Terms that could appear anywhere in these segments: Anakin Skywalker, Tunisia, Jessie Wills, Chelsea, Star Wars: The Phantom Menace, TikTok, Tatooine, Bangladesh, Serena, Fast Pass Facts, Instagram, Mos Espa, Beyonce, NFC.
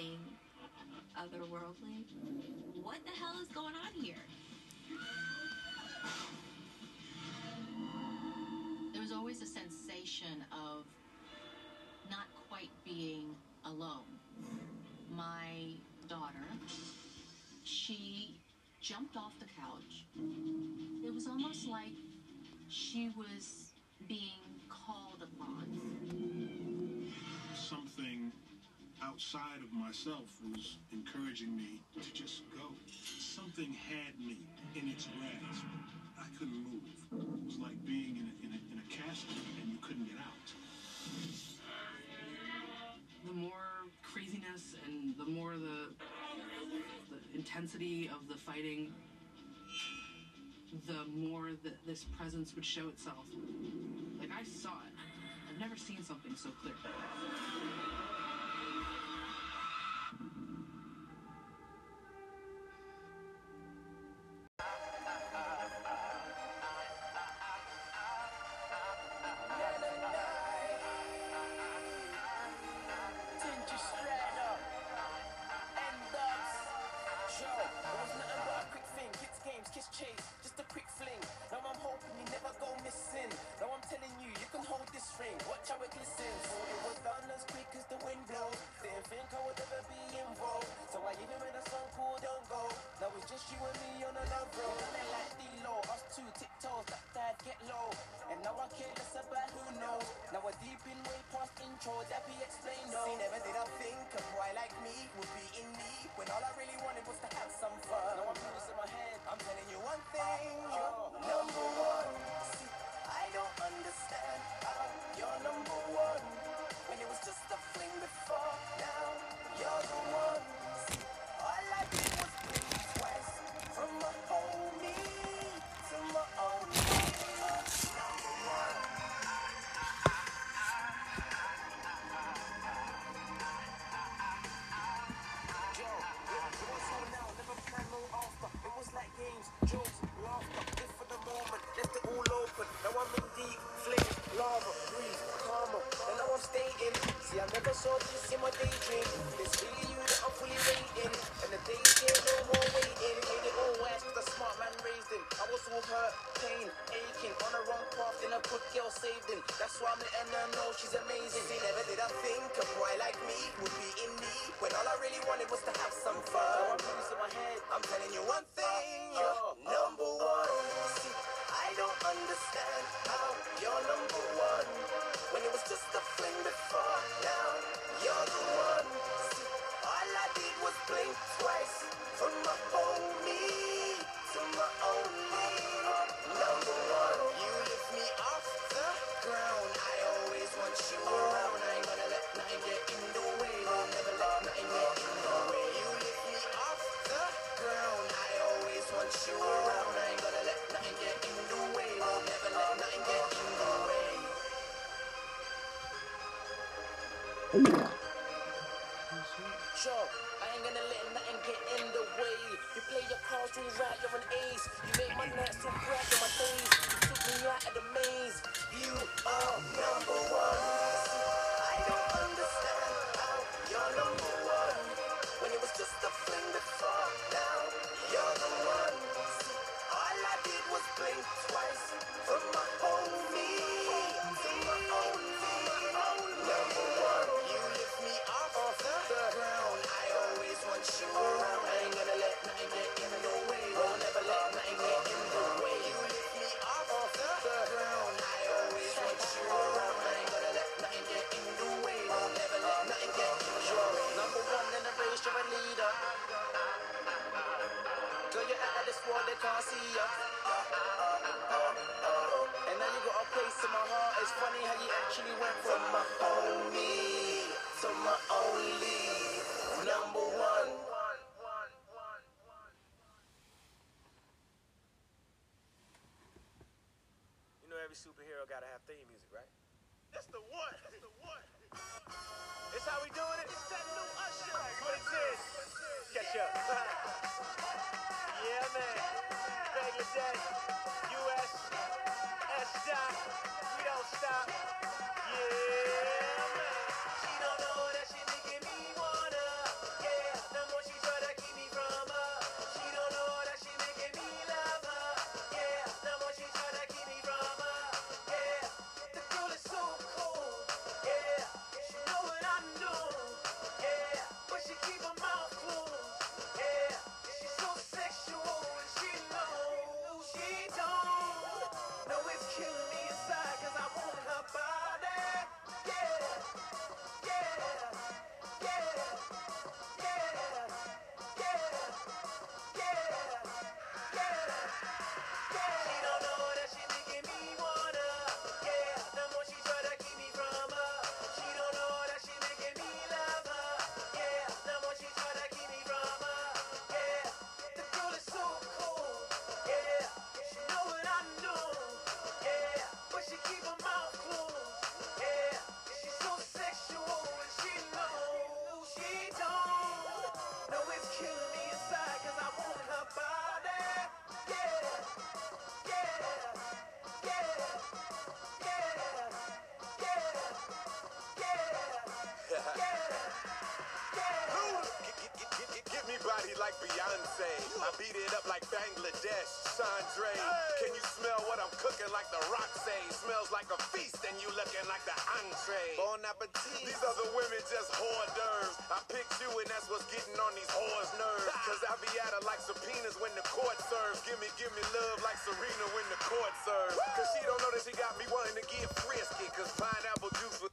something otherworldly. What the hell is going on here? There was always a sensation of not quite being alone. My daughter, she jumped off the couch. It was almost like she was being called upon. Something outside of myself was encouraging me to just go. Something had me in its grasp. I couldn't move. It was like being in a castle and you couldn't get out. The more craziness and the more the intensity of the fighting, the more that this presence would show itself. Like, I saw it. I've never seen something so clear. like Beyonce. I beat it up like Bangladesh, Chandre. Can you smell what I'm cooking like the Roxy? Smells like a feast and you looking like the entree. Bon appetit. These other women just hors d'oeuvres. I picked you and that's what's getting on these whores' nerves. Cause I be at her like subpoenas when the court serves. Give me love like Serena when the court serves. Cause she don't know that she got me wanting to get frisky. Cause pineapple juice was...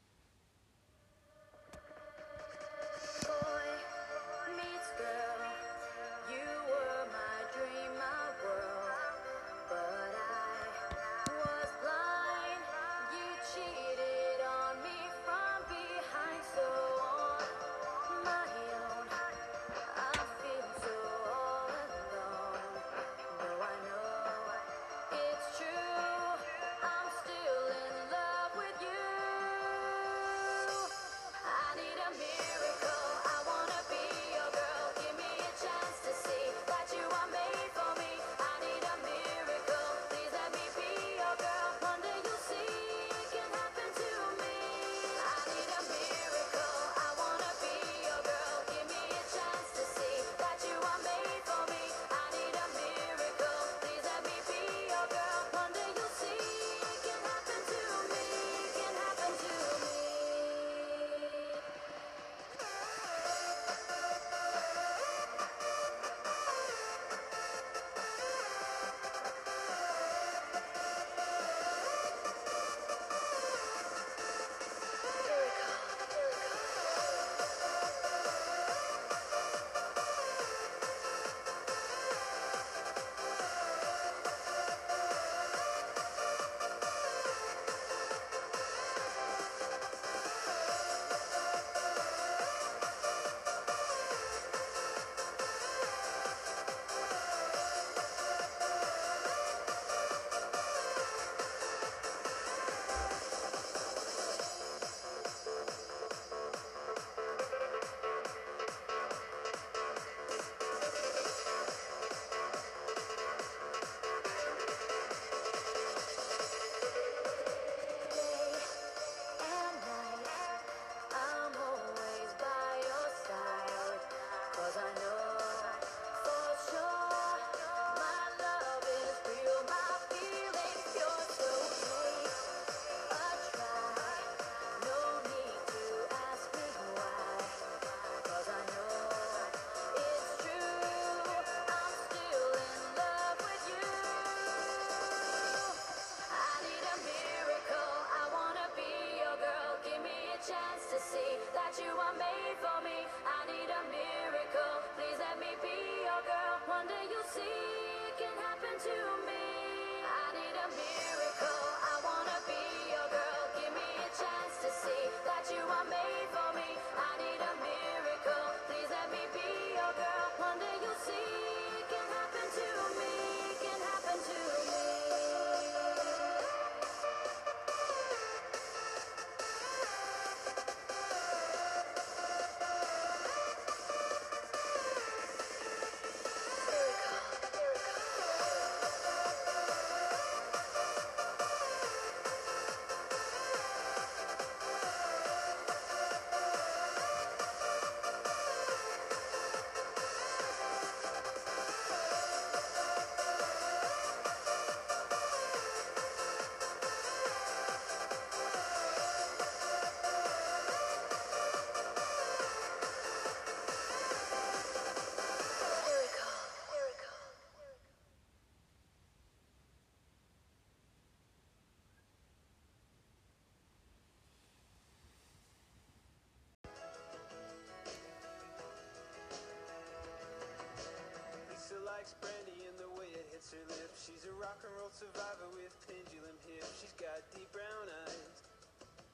Brandy in the way it hits her lips. She's a rock and roll survivor with pendulum hips. She's got deep brown eyes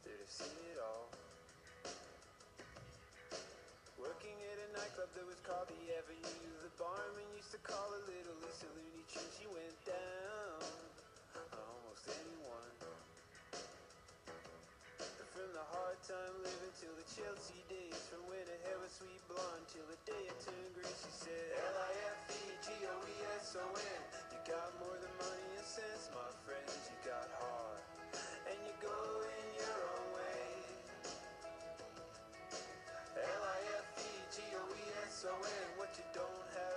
that have seen it all. Working at a nightclub that was called the Avenue. The barman used to call her Little Lisa Looney Tunes. She went down on almost anyone. But from the hard time living till the Chelsea days, from when her hair was sweet blonde till the day it turned gray, she said, L-I-F-E-G-O-E-S-O-N. You got more than money and sense, my friend. You got heart, and you go in your own way. L-I-F-E-G-O-E-S-O-N. What you don't have.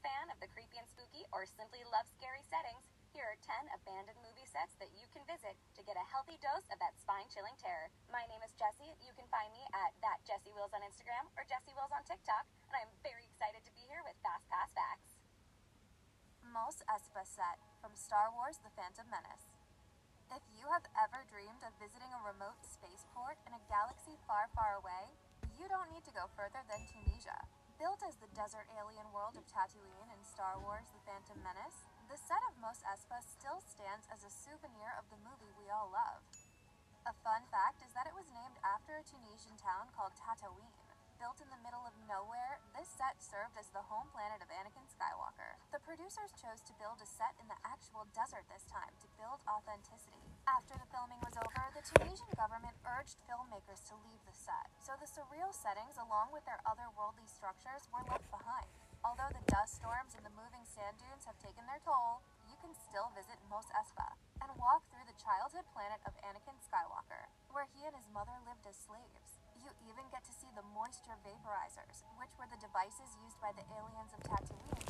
a fan of the creepy and spooky or simply love scary settings, here are 10 abandoned movie sets that you can visit to get a healthy dose of that spine-chilling terror. My name is Jessie. You can find me at @JessieWills on Instagram or Jessie Wills on TikTok, and I'm very excited to be here with Fast Pass Facts. Mos Espa set from Star Wars: The Phantom Menace. If you have ever dreamed of visiting a remote spaceport in a galaxy far, far away, you don't need to go further than Tunisia. Built as the desert alien world of Tatooine in Star Wars: The Phantom Menace, the set of Mos Espa still stands as a souvenir of the movie we all love. A fun fact is that it was named after a Tunisian town called Tatooine. Built in the middle of nowhere, this set served as the home planet of Anakin Skywalker. The producers chose to build a set in the actual desert this time to build authenticity. After the filming was over, the Tunisian government urged filmmakers to leave the set, so the surreal settings along with their otherworldly structures were left behind. Although the dust storms and the moving sand dunes have taken their toll, you can still visit Mos Espa and walk through the childhood planet of Anakin Skywalker, where he and his mother lived as slaves. You even get to see the moisture vaporizers, which were the devices used by the aliens of Tatooine